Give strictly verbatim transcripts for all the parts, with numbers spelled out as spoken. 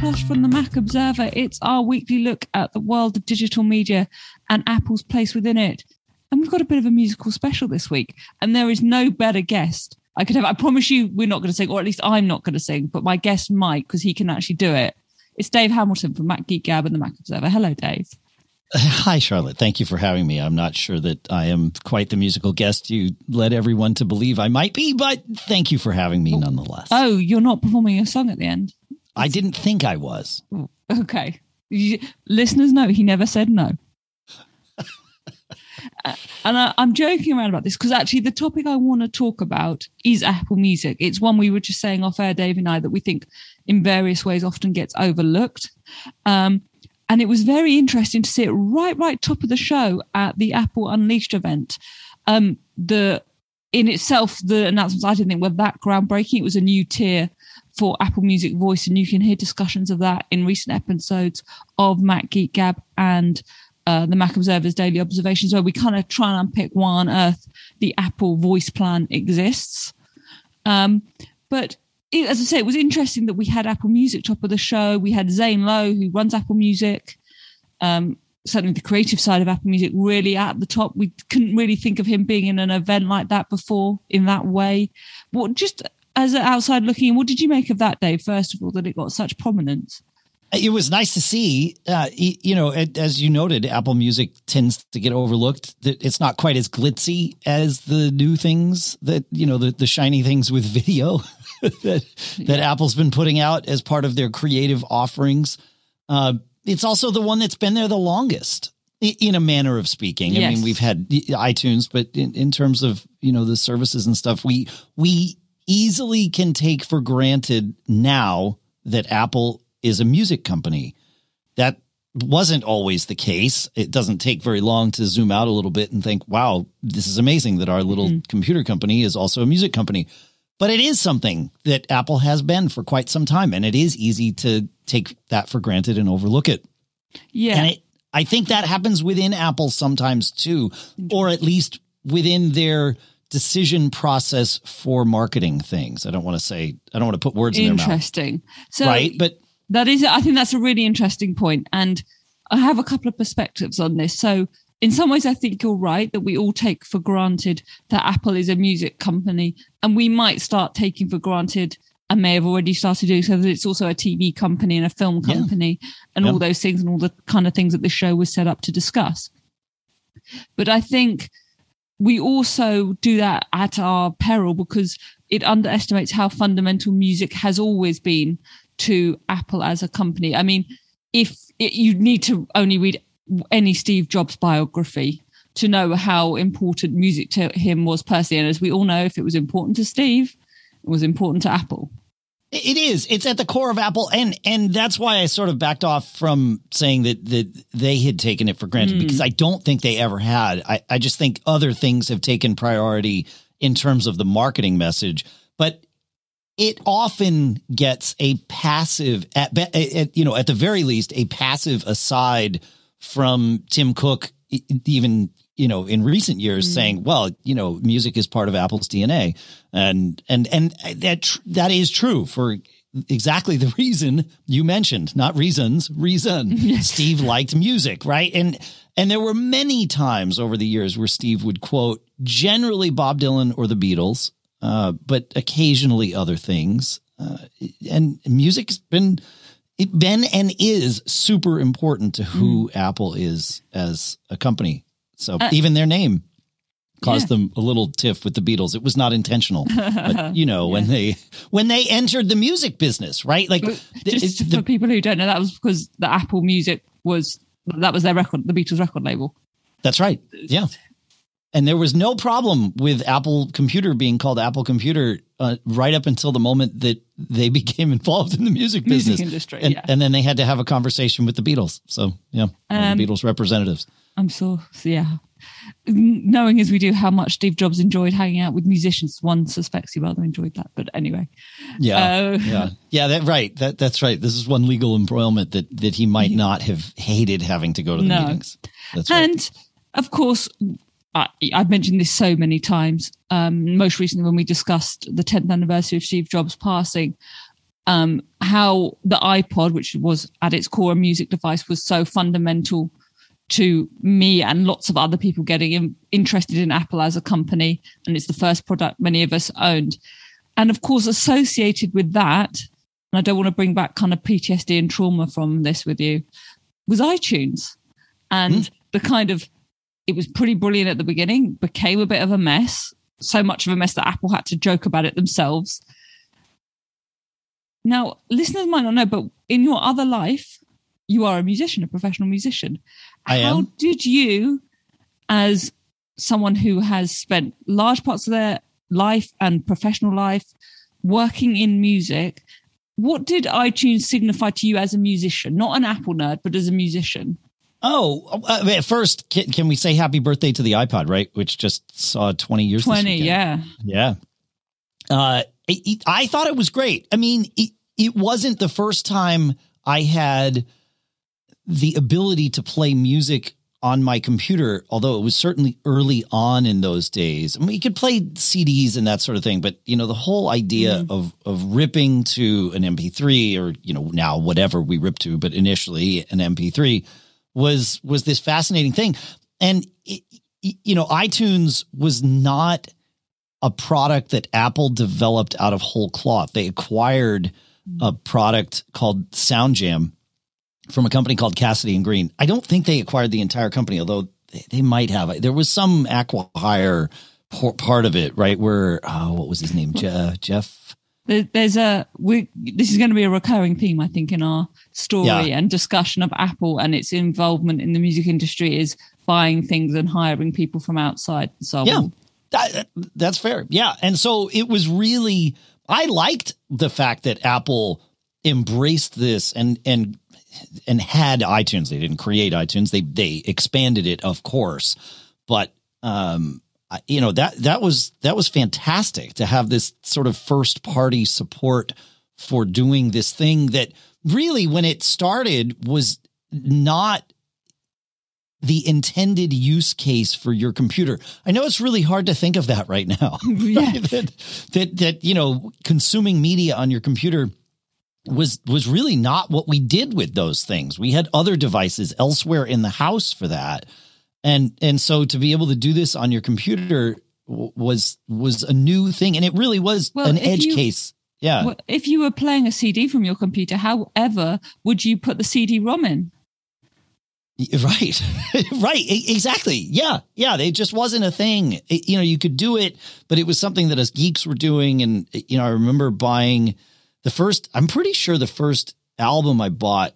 Plush from the Mac Observer. It's our weekly look at the world of digital media and Apple's place within it. And we've got a bit of a musical special this week, and there is no better guest I could have. I promise you we're not going to sing, or at least I'm not going to sing, but my guest might, because he can actually do it. It's Dave Hamilton from Mac Geek Gab and the Mac Observer. Hello, Dave. Hi, Charlotte. Thank you for having me. I'm not sure that I am quite the musical guest you led everyone to believe I might be, but thank you for having me nonetheless. Oh, you're not performing your song at the end? I didn't think I was. Okay. You, listeners know he never said no. uh, and I, I'm joking around about this because actually the topic I want to talk about is Apple Music. It's one we were just saying off air, Dave and I, that we think in various ways often gets overlooked. Um And it was very interesting to see it right, right top of the show at the Apple Unleashed event. Um, the in itself, the announcements I didn't think were that groundbreaking. It was a new tier for Apple Music Voice, and you can hear discussions of that in recent episodes of Mac Geek Gab and uh, the Mac Observer's Daily Observations, where we kind of try and unpick why on earth the Apple Voice plan exists. Um, but as I say, it was interesting that we had Apple Music top of the show. We had Zane Lowe, who runs Apple Music, um, certainly the creative side of Apple Music, really at the top. We couldn't really think of him being in an event like that before in that way. What, just as an outside looking in, what did you make of that, Dave, first of all, that it got such prominence? It was nice to see, uh, you know, as you noted, Apple Music tends to get overlooked. It's not quite as glitzy as the new things that, you know, the, the shiny things with video that yeah. that Apple's been putting out as part of their creative offerings. Uh, it's also the one that's been there the longest, in a manner of speaking. Yes. I mean, we've had iTunes, but in, in terms of, you know, the services and stuff, we we easily can take for granted now that Apple is a music company. That wasn't always the case. It doesn't take very long to zoom out a little bit and think, wow, this is amazing that our little mm-hmm. computer company is also a music company. But it is something that Apple has been for quite some time, and it is easy to take that for granted and overlook it. Yeah. And it, I think that happens within Apple sometimes too, or at least within their decision process for marketing things. I don't want to say, I don't want to put words in their mouth. Interesting. So, right. But that is, I think that's a really interesting point. And I have a couple of perspectives on this. So in some ways, I think you're right that we all take for granted that Apple is a music company, and we might start taking for granted, and may have already started doing so, that it's also a T V company and a film company yeah. and yeah. all those things and all the kind of things that this show was set up to discuss. But I think we also do that at our peril, because it underestimates how fundamental music has always been to Apple as a company. I mean, if it, you need to only read any Steve Jobs biography to know how important music to him was personally. And as we all know, if it was important to Steve, it was important to Apple. It is. It's at the core of Apple. And and that's why I sort of backed off from saying that, that they had taken it for granted, mm. because I don't think they ever had. I, I just think other things have taken priority in terms of the marketing message. But it often gets a passive, at, at you know, at the very least, a passive aside from Tim Cook, even, you know, in recent years mm. saying, well, you know, music is part of Apple's D N A. And and and that tr- that is true for exactly the reason you mentioned, not reasons, reason. Steve liked music, right? And and there were many times over the years where Steve would quote generally Bob Dylan or the Beatles. Uh, but occasionally other things, uh, and music's been it been and is super important to who mm. Apple is as a company. So uh, even their name caused yeah. them a little tiff with the Beatles. It was not intentional, but you know yeah. when they when they entered the music business, right? Like just it's, for the, people who don't know, that was because the Apple Music was that was their record, the Beatles record label. That's right. Yeah. And there was no problem with Apple Computer being called Apple Computer uh, right up until the moment that they became involved in the music business. Music industry, and, yeah. and then they had to have a conversation with the Beatles. So, yeah, um, the Beatles representatives. I'm so, yeah. Knowing as we do how much Steve Jobs enjoyed hanging out with musicians, one suspects he rather enjoyed that. But anyway. Yeah, uh, yeah, yeah. That, right. That, that's right. This is one legal embroilment that, that he might not have hated having to go to the no. meetings. That's right. And, of course, I've mentioned this so many times, um, most recently when we discussed the tenth anniversary of Steve Jobs passing, um, how the iPod, which was at its core a music device, was so fundamental to me and lots of other people getting in, interested in Apple as a company. And it's the first product many of us owned. And of course, associated with that, and I don't want to bring back kind of P T S D and trauma from this with you, was iTunes. And mm. the kind of, it was pretty brilliant at the beginning, became a bit of a mess, so much of a mess that Apple had to joke about it themselves. Now, listeners might not know, but in your other life, you are a musician, a professional musician. I How am. did you, as someone who has spent large parts of their life and professional life working in music, what did iTunes signify to you as a musician? Not an Apple nerd, but as a musician. Oh, uh, first, can, can we say happy birthday to the iPod, right? Which just saw twenty years twenty, this yeah. Yeah. Uh, it, it, I thought it was great. I mean, it, it wasn't the first time I had the ability to play music on my computer, although it was certainly early on in those days. I mean, you could play C Ds and that sort of thing, but, you know, the whole idea mm-hmm. of of ripping to an M P three or, you know, now whatever we rip to, but initially an M P three was was this fascinating thing. And, it, you know, iTunes was not a product that Apple developed out of whole cloth. They acquired a product called SoundJam from a company called Cassidy and Green. I don't think they acquired the entire company, although they, they might have. There was some acqui-hire part of it, right? Where, oh, what was his name? Je- Jeff? There's a, we, this is going to be a recurring theme, I think, in our story yeah. and discussion of Apple and its involvement in the music industry is buying things and hiring people from outside. So yeah, that, that's fair. Yeah. And so it was really, I liked the fact that Apple embraced this and, and, and had iTunes. They didn't create iTunes. They, they expanded it, of course, but, um, you know, that, that was, that was fantastic to have this sort of first party support for doing this thing that really, when it started, was not the intended use case for your computer. I know it's really hard to think of that right now. Yeah. Right? That, that, that, you know, consuming media on your computer was, was really not what we did with those things. We had other devices elsewhere in the house for that. And, and so to be able to do this on your computer w- was, was a new thing. And it really was well, an edge you- case. Yeah. Well, if you were playing a C D from your computer, however, would you put the C D ROM in? Right. Right. Exactly. Yeah. Yeah. It just wasn't a thing. It, you know, you could do it, but it was something that us geeks were doing. And, you know, I remember buying the first, I'm pretty sure the first album I bought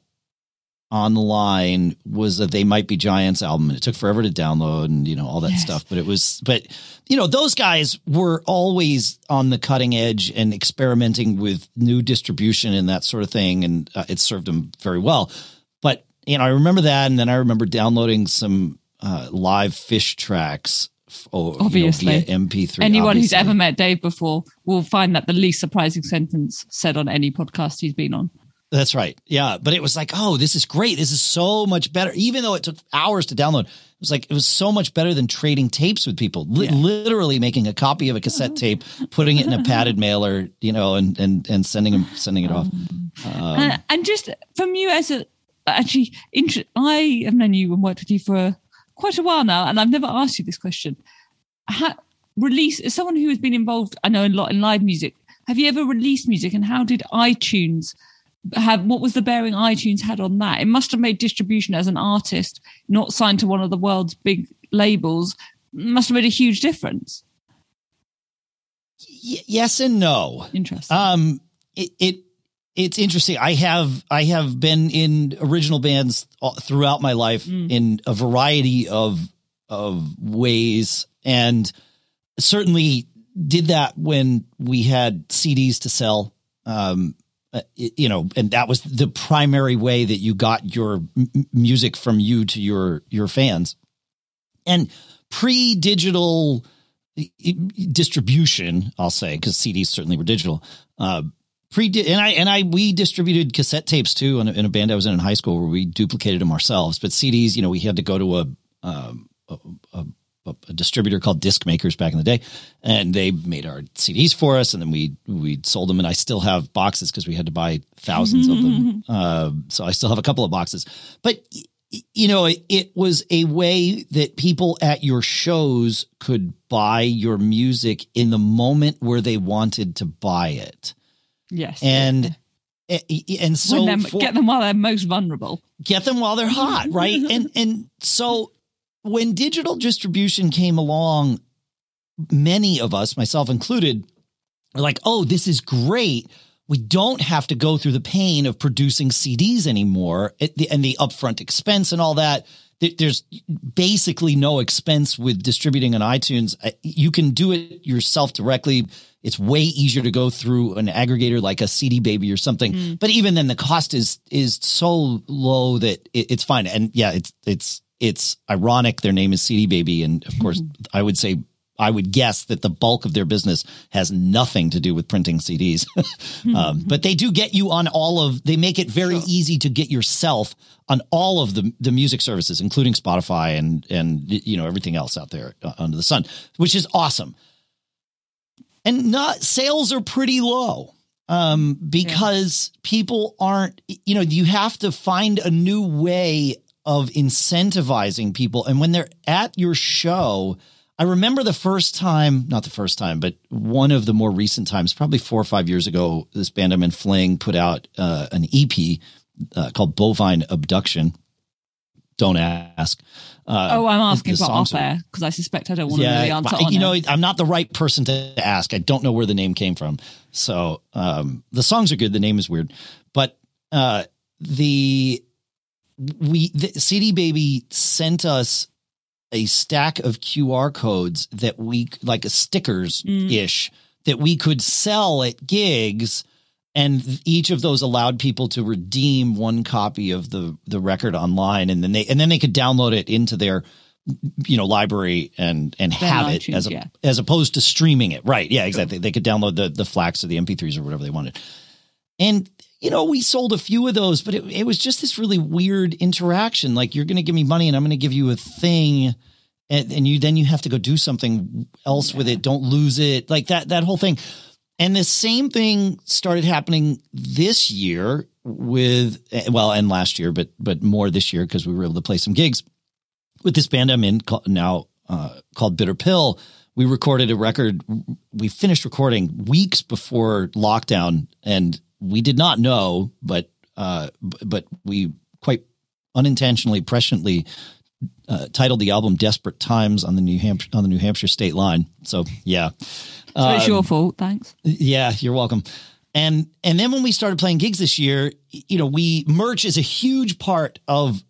online was a They Might Be Giants album, and it took forever to download and, you know, all that yes. stuff. But it was, but, you know, those guys were always on the cutting edge and experimenting with new distribution and that sort of thing. And uh, it served them very well. But, you know, I remember that. And then I remember downloading some uh, live Phish tracks. Oh, obviously, you know, via M P three. Anyone obviously. Who's ever met Dave before will find that the least surprising sentence said on any podcast he's been on. That's right. Yeah. But it was like, oh, this is great. This is so much better. Even though it took hours to download, it was like, it was so much better than trading tapes with people, li- yeah. literally making a copy of a cassette tape, putting it in a padded mailer, you know, and, and, and sending them, sending it off. Um, uh, and just from you as a, actually, int- I have known you and worked with you for a, quite a while now. And I've never asked you this question. How, release as someone who has been involved, I know a lot in live music. Have you ever released music, and how did iTunes have, what was the bearing iTunes had on that? It must have made distribution as an artist, not signed to one of the world's big labels, must have made a huge difference. Y- yes and no. Interesting. Um, it, it it's interesting. I have I have been in original bands throughout my life mm. in a variety of of ways, and certainly did that when we had C Ds to sell. Um, Uh, you know, and that was the primary way that you got your m- music from you to your, your fans. And pre-digital distribution, I'll say, because C Ds certainly were digital. Uh, pre and I and I we distributed cassette tapes too in a, in a band I was in in high school, where we duplicated them ourselves. But C Ds, you know, we had to go to a um, a, a a distributor called Disc Makers back in the day, and they made our C Ds for us, and then we we sold them, and I still have boxes because we had to buy thousands of them. Uh, so I still have a couple of boxes. But, you know, it, it was a way that people at your shows could buy your music in the moment where they wanted to buy it. Yes. And and so them, for, get them while they're most vulnerable. Get them while they're hot, right? and and so when digital distribution came along, many of us, myself included, were like, oh, this is great. We don't have to go through the pain of producing C Ds anymore and the upfront expense and all that. There's basically no expense with distributing on iTunes. You can do it yourself directly. It's way easier to go through an aggregator like a C D Baby or something. Mm. But even then, the cost is is so low that it, it's fine. And yeah, it's it's it's ironic. Their name is C D Baby, and of course, mm. I would say I would guess that the bulk of their business has nothing to do with printing C Ds. um, but they do get you on all of. They make it very sure. easy to get yourself on all of the the music services, including Spotify and and you know everything else out there under the sun, which is awesome. And not sales are pretty low um, because yeah. people aren't, you know, you have to find a new way of incentivizing people. And when they're at your show, I remember the first time, not the first time, but one of the more recent times, probably four or five years ago, this band I'm in, Fling, put out uh, an E P uh, called Bovine Abduction. Don't ask. Uh, oh, I'm asking for off air because I suspect I don't want to yeah, know the answer. I, you know, it. I'm not the right person to ask. I don't know where the name came from. So um, the songs are good. The name is weird, but uh, the we the C D Baby sent us a stack of Q R codes that we like stickers ish mm. that we could sell at gigs. And each of those allowed people to redeem one copy of the, the record online, and then they and then they could download it into their, you know, library and and then have it choose, as a, yeah. as opposed to streaming it. Right? Yeah, exactly. Sure. They could download the the FLACs or the M P threes or whatever they wanted. And you know, we sold a few of those, but it, it was just this really weird interaction. Like, you're going to give me money, and I'm going to give you a thing, and, and you then you have to go do something else yeah. with it. Don't lose it. Like that that whole thing. And the same thing started happening this year with, well, and last year, but but more this year because we were able to play some gigs with this band I'm in now uh, called Bitter Pill. We recorded a record. We finished recording weeks before lockdown, and we did not know, but uh, but we quite unintentionally, presciently uh, titled the album "Desperate Times" on the New Hampshire on the New Hampshire state line. So yeah. So it's your um, fault. Thanks. Yeah, you're welcome. And and then when we started playing gigs this year, you know, we merch is a huge part of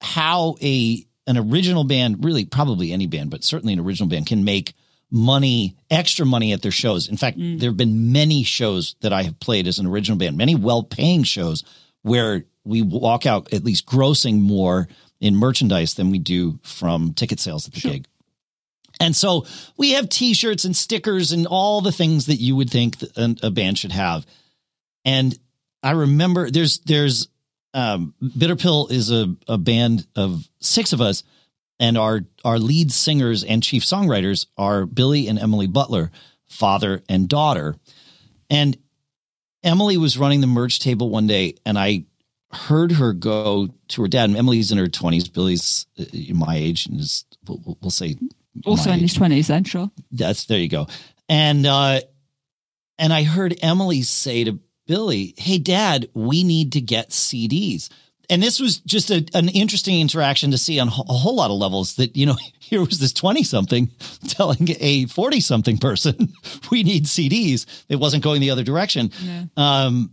how a an original band, really probably any band, but certainly an original band, can make money, extra money at their shows. In fact, mm. there have been many shows that I have played as an original band, many well-paying shows where we walk out at least grossing more in merchandise than we do from ticket sales at the sure. gig. And so we have T-shirts and stickers and all the things that you would think that a band should have. And I remember there's there's um, Bitter Pill is a, a band of six of us, and our our lead singers and chief songwriters are Billy and Emily Butler, father and daughter. And Emily was running the merch table one day, and I heard her go to her dad. And Emily's in her twenties. Billy's my age, and is, we'll say – also in his twenties, then, sure. That's there you go. And uh, and I heard Emily say to Billy, "Hey, Dad, we need to get C Ds." And this was just a, an interesting interaction to see on a whole lot of levels that, you know, here was this twenty-something telling a forty-something person, we need C Ds. It wasn't going the other direction. Yeah. Um,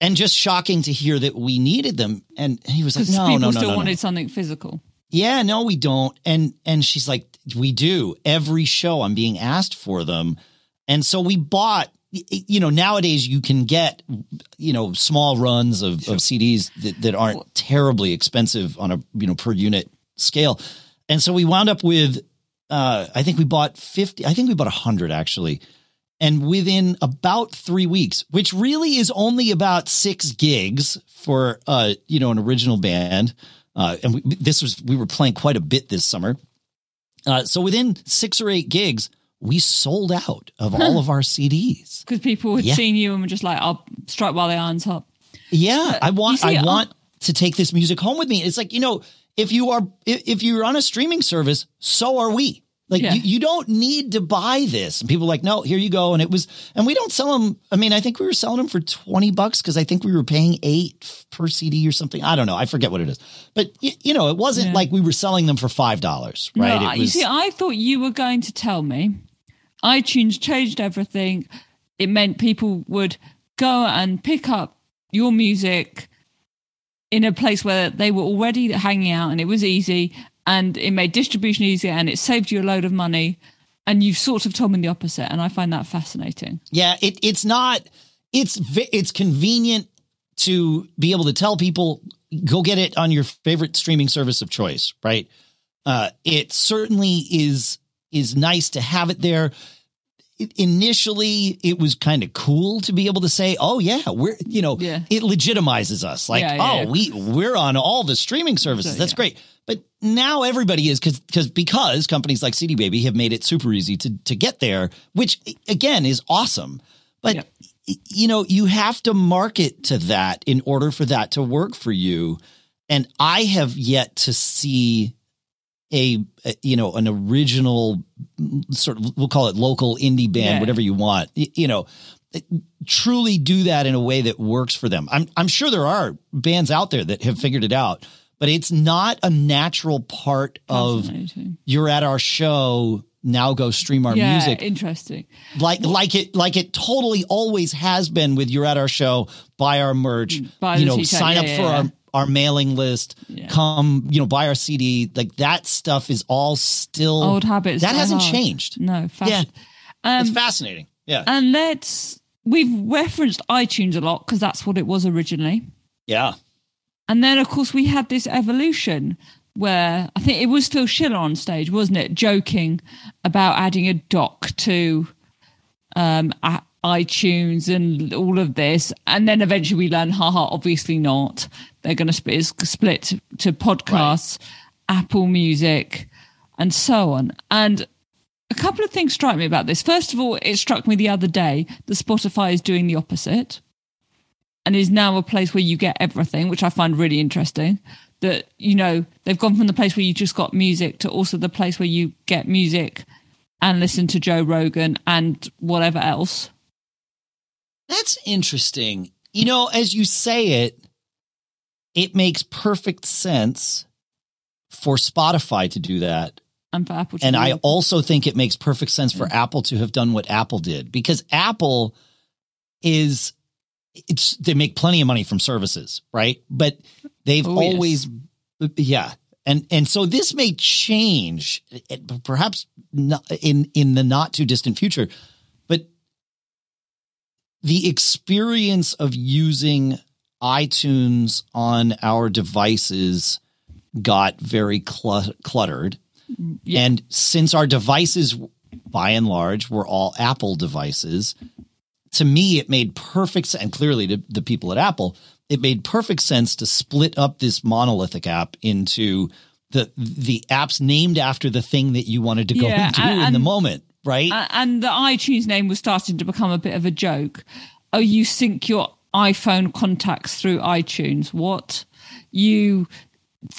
and just shocking to hear that we needed them. And he was like, no, no, no, no. People still wanted something physical. Yeah, no, we don't. And and she's like, we do. Every show I'm being asked for them. And so we bought, you know, nowadays you can get, you know, small runs of, sure. of C Ds that, that aren't terribly expensive on a, you know, per unit scale. And so we wound up with, uh, I think we bought fifty. I think we bought one hundred actually. And within about three weeks, which really is only about six gigs for, uh, you know, an original band. Uh, and we, this was, we were playing quite a bit this summer. Uh, so within six or eight gigs, we sold out of all of our C Ds. Because people had yeah. seen you and were just like, I'll strike while the iron's hot. Yeah, I want I want on- to take this music home with me. It's like, you know, if you are if you're on a streaming service, so are we. Like yeah. you, you don't need to buy this. And people are like, no, here you go. And it was, and we don't sell them. I mean, I think we were selling them for twenty bucks because I think we were paying eight per C D or something. I don't know. I forget what it is. But, y- you know, it wasn't yeah. like we were selling them for five dollars, right? No, it was, you see, I thought you were going to tell me iTunes changed everything. It meant people would go and pick up your music in a place where they were already hanging out and it was easy. And it made distribution easier and it saved you a load of money. And you've sort of told me the opposite. And I find that fascinating. Yeah, it, it's not, it's it's convenient to be able to tell people, go get it on your favorite streaming service of choice, right? Uh, it certainly is is nice to have it there. It, initially, it was kind of cool to be able to say, oh, yeah, we're, you know, yeah. it legitimizes us. Like, yeah, yeah, oh, yeah. we, we're on all the streaming services. So, That's yeah. great. But now everybody is because because because companies like C D Baby have made it super easy to to get there, which, again, is awesome. But, yep. you know, you have to market to that in order for that to work for you. And I have yet to see a, a you know, an original sort of, we'll call it local indie band, yeah. whatever you want, you know, truly do that in a way that works for them. I'm I'm sure there are bands out there that have figured it out. But it's not a natural part of you're at our show, now go stream our yeah, music. Interesting. Like like it like it totally always has been with you're at our show, buy our merch, buy you know, t-shirt. sign yeah, up yeah, for yeah. our our mailing list, yeah. come, you know, buy our C D. Like that stuff is all still old habits. That hasn't hard. changed. No, fasc- yeah. um, it's fascinating. Yeah. And let's we've referenced iTunes a lot because that's what it was originally. Yeah. And then, of course, we had this evolution where I think it was Phil Schiller on stage, wasn't it? Joking about adding a dock to um, iTunes and all of this. And then eventually we learned, haha, obviously not. They're going to split, split to podcasts, right. Apple Music, and so on. And a couple of things strike me about this. First of all, it struck me the other day that Spotify is doing the opposite. And is now a place where you get everything, which I find really interesting. That, you know, they've gone from the place where you just got music to also the place where you get music and listen to Joe Rogan and whatever else. That's interesting. You know, as you say it, it makes perfect sense for Spotify to do that. And for Apple to And I also think it makes perfect sense for yeah. Apple to have done what Apple did. Because Apple is... It's they make plenty of money from services, right? But they've oh, always, yes. yeah, and and so this may change, perhaps not in in the not too distant future. But the experience of using iTunes on our devices got very cl- cluttered, yeah. and since our devices, by and large, were all Apple devices. To me, it made perfect sense, and clearly to the people at Apple, it made perfect sense to split up this monolithic app into the the apps named after the thing that you wanted to go yeah, and do and, in the moment, right? And the iTunes name was starting to become a bit of a joke. Oh, you sync your iPhone contacts through iTunes. What? You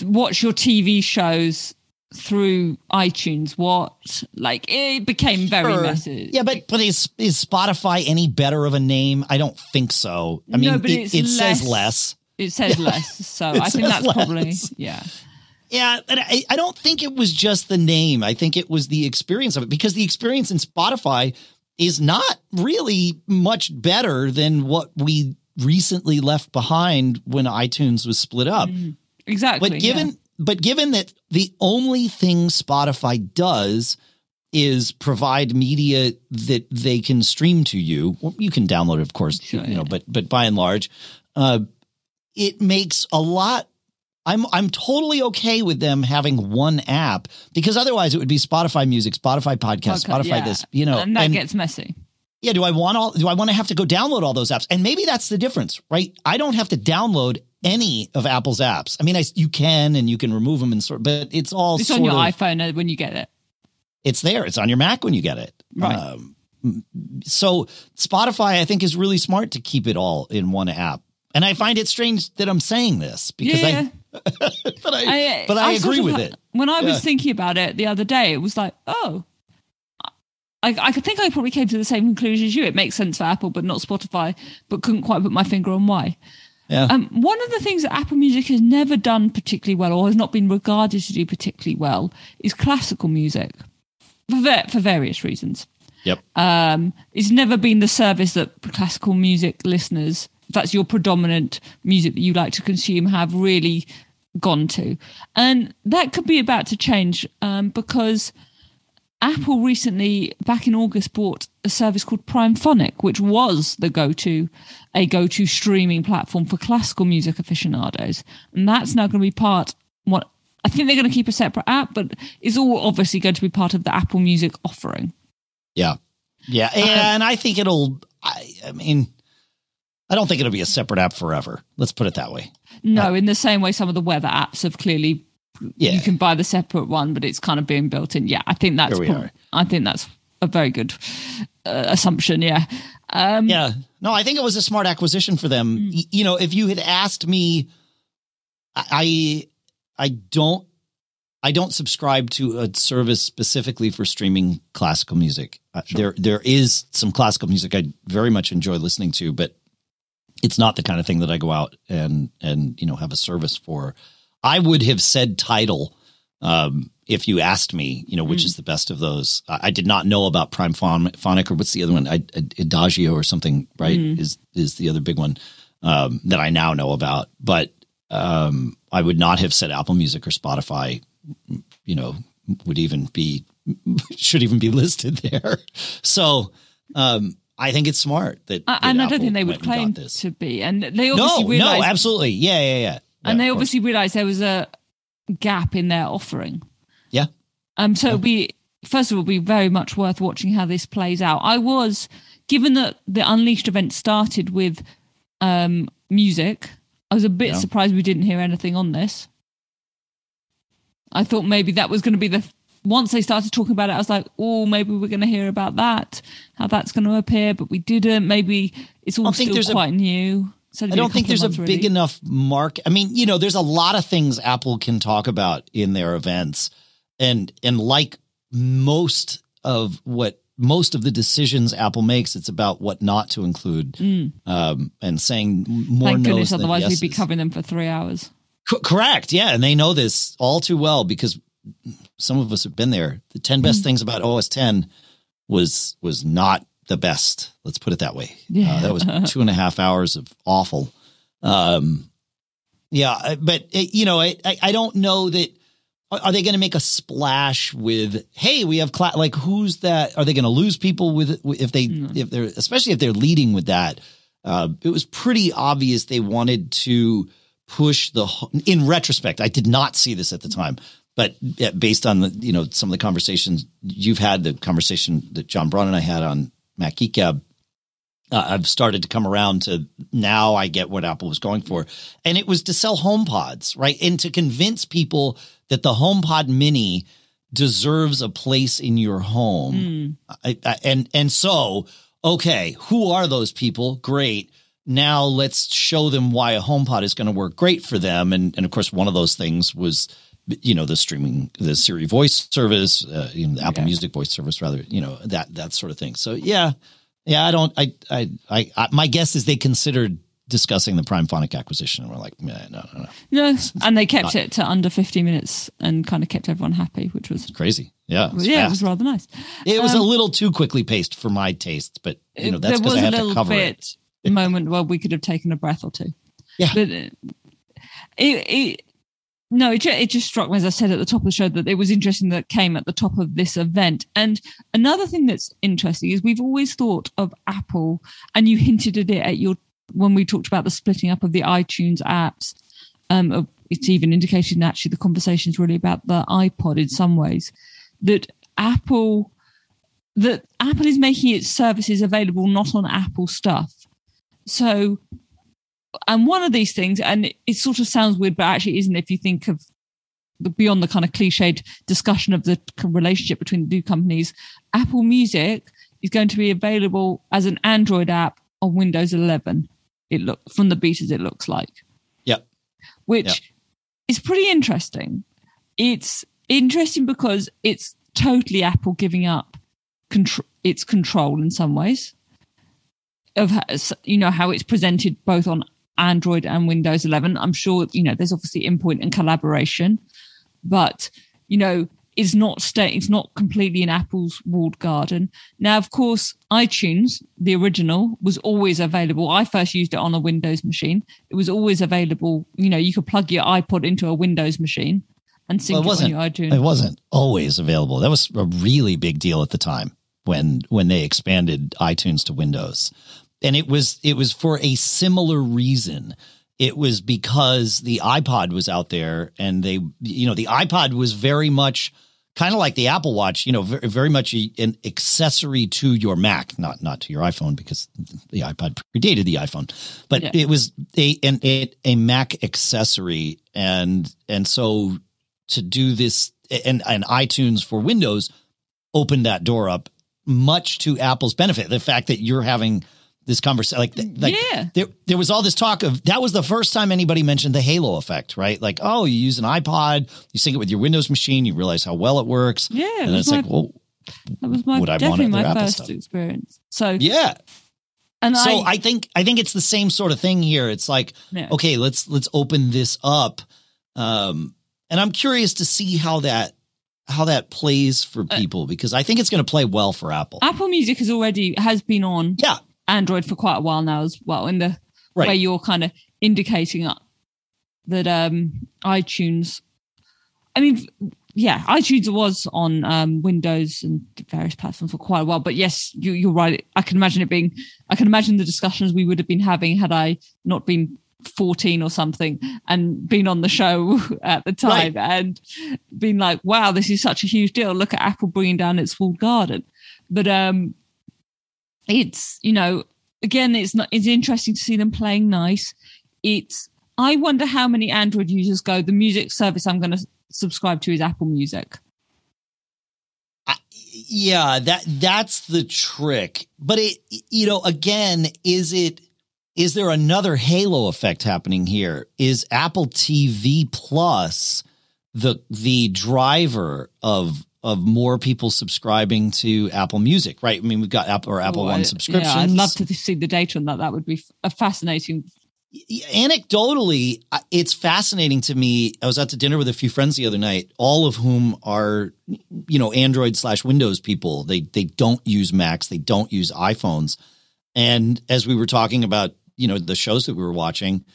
watch your T V shows through iTunes, what? Like, it became very sure. messy. Yeah, but but is is Spotify any better of a name? I don't think so. I mean, no, but it, it less, says less. It says yeah. less. So I think that's less. probably yeah, yeah. But I, I don't think it was just the name. I think it was the experience of it because the experience in Spotify is not really much better than what we recently left behind when iTunes was split up. Mm, exactly. But given. Yeah. But given that the only thing Spotify does is provide media that they can stream to you, well, you can download it, of course, sure, you know. Yeah. But but by and large, uh, it makes a lot. I'm I'm totally okay with them having one app because otherwise it would be Spotify Music, Spotify Podcast, Spotify yeah. this, you know, and that and, gets messy. Yeah, do I want all? Do I want to have to go download all those apps? And maybe that's the difference, right? I don't have to download any of Apple's apps. I mean, I, you can and you can remove them and sort, but it's all it's sort on your of, iPhone when you get it. It's there. It's on your Mac when you get it. Right. Um, so Spotify, I think, is really smart to keep it all in one app. And I find it strange that I'm saying this because yeah. I, but I, I, but I, I agree with like, it. When I yeah. was thinking about it the other day, it was like, oh, I, I think I probably came to the same conclusion as you. It makes sense for Apple, but not Spotify, but couldn't quite put my finger on why. Yeah. Um, one of the things that Apple Music has never done particularly well or has not been regarded to do particularly well is classical music for, ver- for various reasons. Yep. Um, it's never been the service that classical music listeners, if that's your predominant music that you like to consume, have really gone to. And that could be about to change um, because Apple recently, back in August, bought a service called Primephonic, which was the go-to, a go-to streaming platform for classical music aficionados. And that's now going to be part, what I think they're going to keep a separate app, but it's all obviously going to be part of the Apple Music offering. Yeah. Yeah. And, um, and I think it'll, I, I mean, I don't think it'll be a separate app forever. Let's put it that way. No, uh, in the same way some of the weather apps have clearly, yeah. you can buy the separate one, but it's kind of being built in. Yeah, I think that's, pro- I think that's a very good uh, assumption. Yeah. Um, yeah. No, I think it was a smart acquisition for them. Mm. Y- you know, if you had asked me, I, I don't, I don't subscribe to a service specifically for streaming classical music. Uh, sure. There, there is some classical music I very much enjoy listening to, but it's not the kind of thing that I go out and, and, you know, have a service for. I would have said Tidal um, if you asked me, you know, which mm. is the best of those. I, I did not know about Primephonic or what's the other one? I, Adagio or something, right? Mm. Is, is the other big one um, that I now know about, but um, I would not have said Apple Music or Spotify, you know, would even be, should even be listed there. So um, I think it's smart that, uh, that and Apple I don't think they would claim to be. And they obviously no, realized, no, absolutely, yeah, yeah, yeah. And yeah, they obviously realized there was a gap in their offering. Yeah. Um. So yeah. it'll be first of all, it'll be very much worth watching how this plays out. I was given that the Unleashed event started with um music. I was a bit yeah. surprised we didn't hear anything on this. I thought maybe that was going to be the, once they started talking about it, I was like, oh, maybe we're going to hear about that, how that's going to appear, but we didn't. Maybe it's all still quite a, new. So I don't think there's a really. big enough market. I mean, you know, there's a lot of things Apple can talk about in their events. And, and like most of what, most of the decisions Apple makes, it's about what not to include mm. um, and saying more Thank no's goodness, than otherwise yeses. We'd be covering them for three hours. C- correct. Yeah. And they know this all too well because some of us have been there. The ten best mm. things about O S ten was, was not the best. Let's put it that way. Yeah. Uh, that was two and a half hours of awful. Um, yeah. But it, you know, I, I, I don't know that, are they going to make a splash with, hey, we have cla-, like, who's that? Are they going to lose people with, if they, mm. if they're, especially if they're leading with that? Uh, it was pretty obvious they wanted to push the, in retrospect, I did not see this at the time, but based on the, you know, some of the conversations you've had, the conversation that John Braun and I had on Mac Geek Gab, uh, I've started to come around to now I get what Apple was going for. And it was to sell HomePods, right? And to convince people that the HomePod mini deserves a place in your home. Mm. I, I, and, and so, okay, who are those people? Great. Now let's show them why a HomePod is going to work great for them. And, and of course, one of those things was, you know, the streaming, the Siri voice service, uh, you know, the Apple yeah. Music voice service, rather, you know, that, that sort of thing. So yeah, yeah, I don't, I, I, I, I my guess is they considered discussing the Primephonic acquisition and we're like, no, no, no, no. No, and they kept Not, it to under fifty minutes and kind of kept everyone happy, which was crazy. Yeah. It was yeah. Fast. It was rather nice. It um, was a little too quickly paced for my tastes, but you know, that's because I had to cover bit, it. moment where we could have taken a breath or two. Yeah. But it, it no, it, it just struck me, as I said at the top of the show, that it was interesting that it came at the top of this event. And another thing that's interesting is we've always thought of Apple, and you hinted at it at your, when we talked about the splitting up of the iTunes apps. Um, it's even indicated in actually the conversation is really about the iPod in some ways, that Apple, that Apple is making its services available not on Apple stuff. So, and one of these things, and it sort of sounds weird, but actually isn't if you think of beyond the kind of cliched discussion of the relationship between the two companies, Apple Music is going to be available as an Android app on Windows eleven. It look from the betas, it looks like. Yeah. Which yep. is pretty interesting. It's interesting because it's totally Apple giving up contr- its control in some ways of, you know, how it's presented both on Android and Windows eleven. I'm sure, you know, there's obviously input and collaboration, but, you know, it's not sta- it's not completely in Apple's walled garden. Now, of course, iTunes, the original, was always available. I first used it on a Windows machine. It was always available. You know, you could plug your iPod into a Windows machine and sync well, it, it on your iTunes. It wasn't always available. That was a really big deal at the time when when they expanded iTunes to Windows. And it was it was for a similar reason. It was because the iPod was out there, and they, you know, the iPod was very much kind of like the Apple Watch, you know, very, very much an accessory to your Mac, not not to your iPhone, because the iPod predated the iPhone, but yeah. it was a an a, a Mac accessory, and and so to do this, and and iTunes for Windows opened that door up, much to Apple's benefit. The fact that you're having this conversation, like, like yeah. there, there was all this talk of, that was the first time anybody mentioned the halo effect, right? Like, oh, you use an iPod, you sync it with your Windows machine, you realize how well it works. Yeah. And then it's my, like, well, that was my, would I want my Apple first stuff? Experience. So, yeah. And so I, I think, I think it's the same sort of thing here. It's like, yeah. okay, let's, let's open this up. Um, and I'm curious to see how that, how that plays for people, uh, because I think it's going to play well for Apple. Apple Music has already, has been on. Yeah. Android for quite a while now as well, in the right. where you're kind of indicating that um, iTunes, I mean, yeah, iTunes was on um, Windows and various platforms for quite a while, but yes, you, you're right. I can imagine it being, I can imagine the discussions we would have been having had I not been fourteen or something and been on the show at the time right. and been like, wow, this is such a huge deal. Look at Apple bringing down its walled garden. But, um, it's, you know, again, it's not, it's interesting to see them playing nice. It's, I wonder how many Android users go, the music service I'm going to subscribe to is Apple Music. I, yeah, that, that's the trick. But it, you know, again, is it, is there another halo effect happening here? Is Apple T V Plus the, the driver of, of more people subscribing to Apple Music, right? I mean, we've got Apple or Apple oh, One subscriptions. Yeah, I'd love to see the data on that. That would be a fascinating. Anecdotally, it's fascinating to me. I was out to dinner with a few friends the other night, all of whom are, you know, Android slash Windows people. They they don't use Macs. They don't use iPhones. And as we were talking about, you know, the shows that we were watching,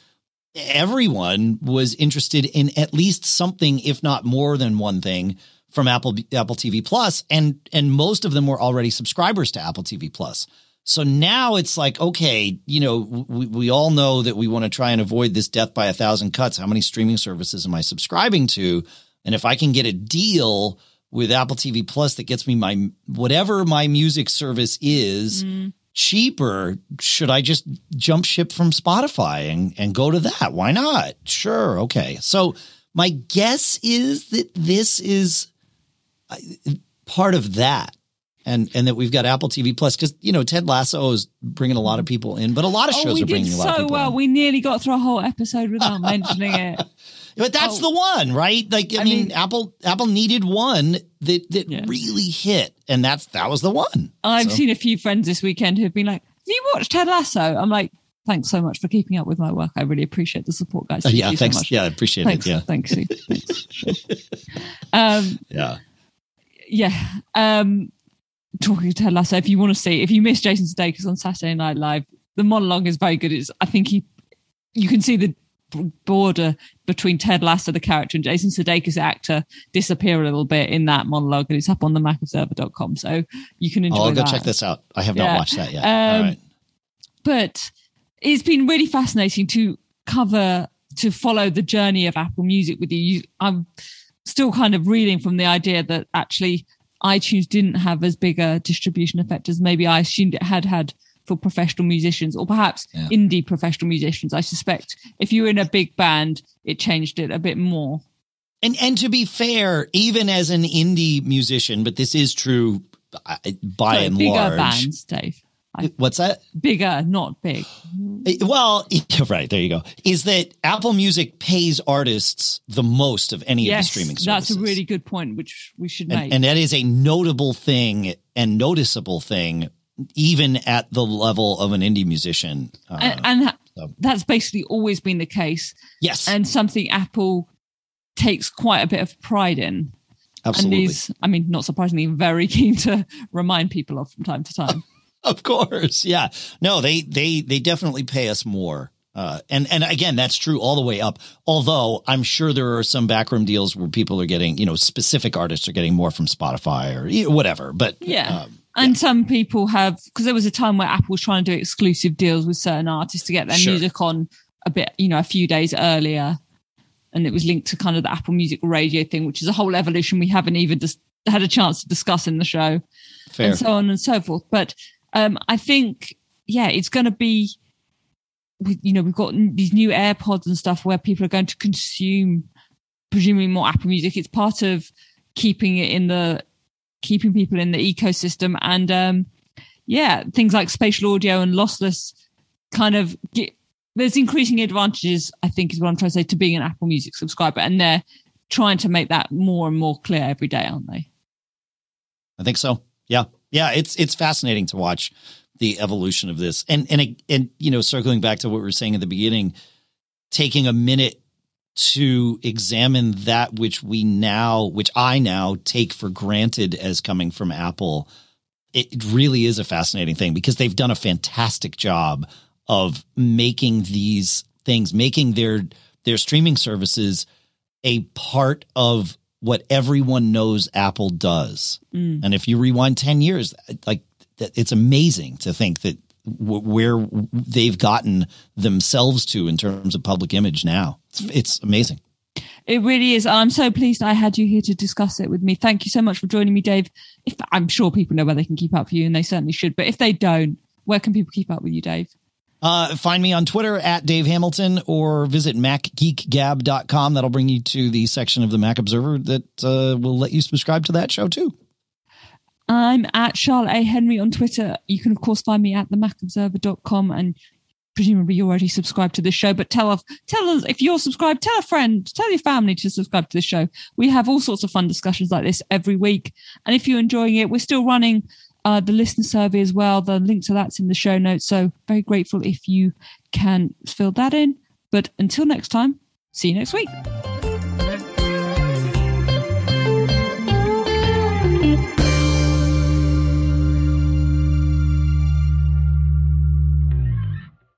everyone was interested in at least something, if not more than one thing, from Apple Apple T V Plus, and and most of them were already subscribers to Apple T V Plus. So now it's like, okay, you know, we, we all know that we want to try and avoid this death by a thousand cuts. How many streaming services am I subscribing to? And if I can get a deal with Apple T V Plus that gets me my whatever my music service is mm. cheaper, should I just jump ship from Spotify and and go to that? Why not? Sure, okay. So my guess is that this is part of that, and and that we've got Apple T V Plus, because, you know, Ted Lasso is bringing a lot of people in, but a lot of shows oh, we are bringing did a lot so of people well. in. We nearly got through a whole episode without mentioning it. But that's oh. the one, right? Like, I, I mean, mean, Apple Apple needed one that that yeah. really hit, and that's that was the one. I've so. seen a few friends this weekend who've been like, "Have you watched Ted Lasso?" I'm like, "Thanks so much for keeping up with my work. I really appreciate the support, guys." Thank uh, yeah, you thanks. So much. Yeah, I appreciate thanks, it. Yeah, thanks. thanks. um, yeah. Yeah. Um, talking to Ted Lasso, if you want to see, if you miss Jason Sudeikis on Saturday Night Live, the monologue is very good. It's, I think he, you can see the border between Ted Lasso, the character, and Jason Sudeikis, the actor, disappear a little bit in that monologue, and it's up on the mac observer dot com, so you can enjoy that. Oh, I'll go that. check this out. I have yeah. not watched that yet. Um, All right. But it's been really fascinating to cover, to follow the journey of Apple Music with you. you I'm still kind of reeling from the idea that actually iTunes didn't have as big a distribution effect as maybe I assumed it had had for professional musicians, or perhaps yeah. indie professional musicians. I suspect if you were in a big band, it changed it a bit more. And and to be fair, even as an indie musician, but this is true by so and bigger large. Bigger bands, Dave. I, What's that? Bigger, not big. Well, right, there you go. Is that Apple Music pays artists the most of any yes, of the streaming services. That's a really good point, which we should and, make. And that is a notable thing and noticeable thing, even at the level of an indie musician. Uh, and and that, so. that's basically always been the case. Yes. And something Apple takes quite a bit of pride in. Absolutely. And is, I mean, not surprisingly, very keen to remind people of from time to time. Of course. Yeah. No, they they they definitely pay us more. Uh, and, and again, that's true all the way up. Although I'm sure there are some backroom deals where people are getting, you know, specific artists are getting more from Spotify or you know, whatever. But yeah. Um, and yeah. some people have, because there was a time where Apple was trying to do exclusive deals with certain artists to get their sure. music on a bit, you know, a few days earlier. And it was linked to kind of the Apple Music radio thing, which is a whole evolution we haven't even dis- had a chance to discuss in the show. Fair. And so on and so forth. But Um, I think, yeah, it's going to be, you know, we've got these new AirPods and stuff where people are going to consume presumably more Apple Music. It's part of keeping it in the, keeping people in the ecosystem. And um, yeah, things like spatial audio and lossless kind of, get, there's increasing advantages, I think is what I'm trying to say, to being an Apple Music subscriber. And they're trying to make that more and more clear every day, aren't they? I think so. Yeah. Yeah, it's it's fascinating to watch the evolution of this. And, and, and you know, circling back to what we were saying at the beginning, taking a minute to examine that which we now, which I now take for granted as coming from Apple, it really is a fascinating thing because they've done a fantastic job of making these things, making their their streaming services a part of what everyone knows Apple does. Mm. And if you rewind ten years, like it's amazing to think that w- where they've gotten themselves to in terms of public image now. It's, it's amazing. It really is. I'm so pleased I had you here to discuss it with me. Thank you so much for joining me, Dave. If I'm sure people know where they can keep up with you, and they certainly should. But if they don't, where can people keep up with you, Dave? Uh, find me on Twitter at Dave Hamilton or visit mac geek gab dot com. That'll bring you to the section of the Mac Observer that uh, will let you subscribe to that show too. I'm at Charlotte A. Henry on Twitter. You can, of course, find me at the mac observer dot com, and presumably you're already subscribed to this show, but tell us, tell us if you're subscribed, tell a friend, tell your family to subscribe to this show. We have all sorts of fun discussions like this every week. And if you're enjoying it, we're still running Uh, the listener survey as well. The link to that's in the show notes. So very grateful if you can fill that in. But until next time, see you next week.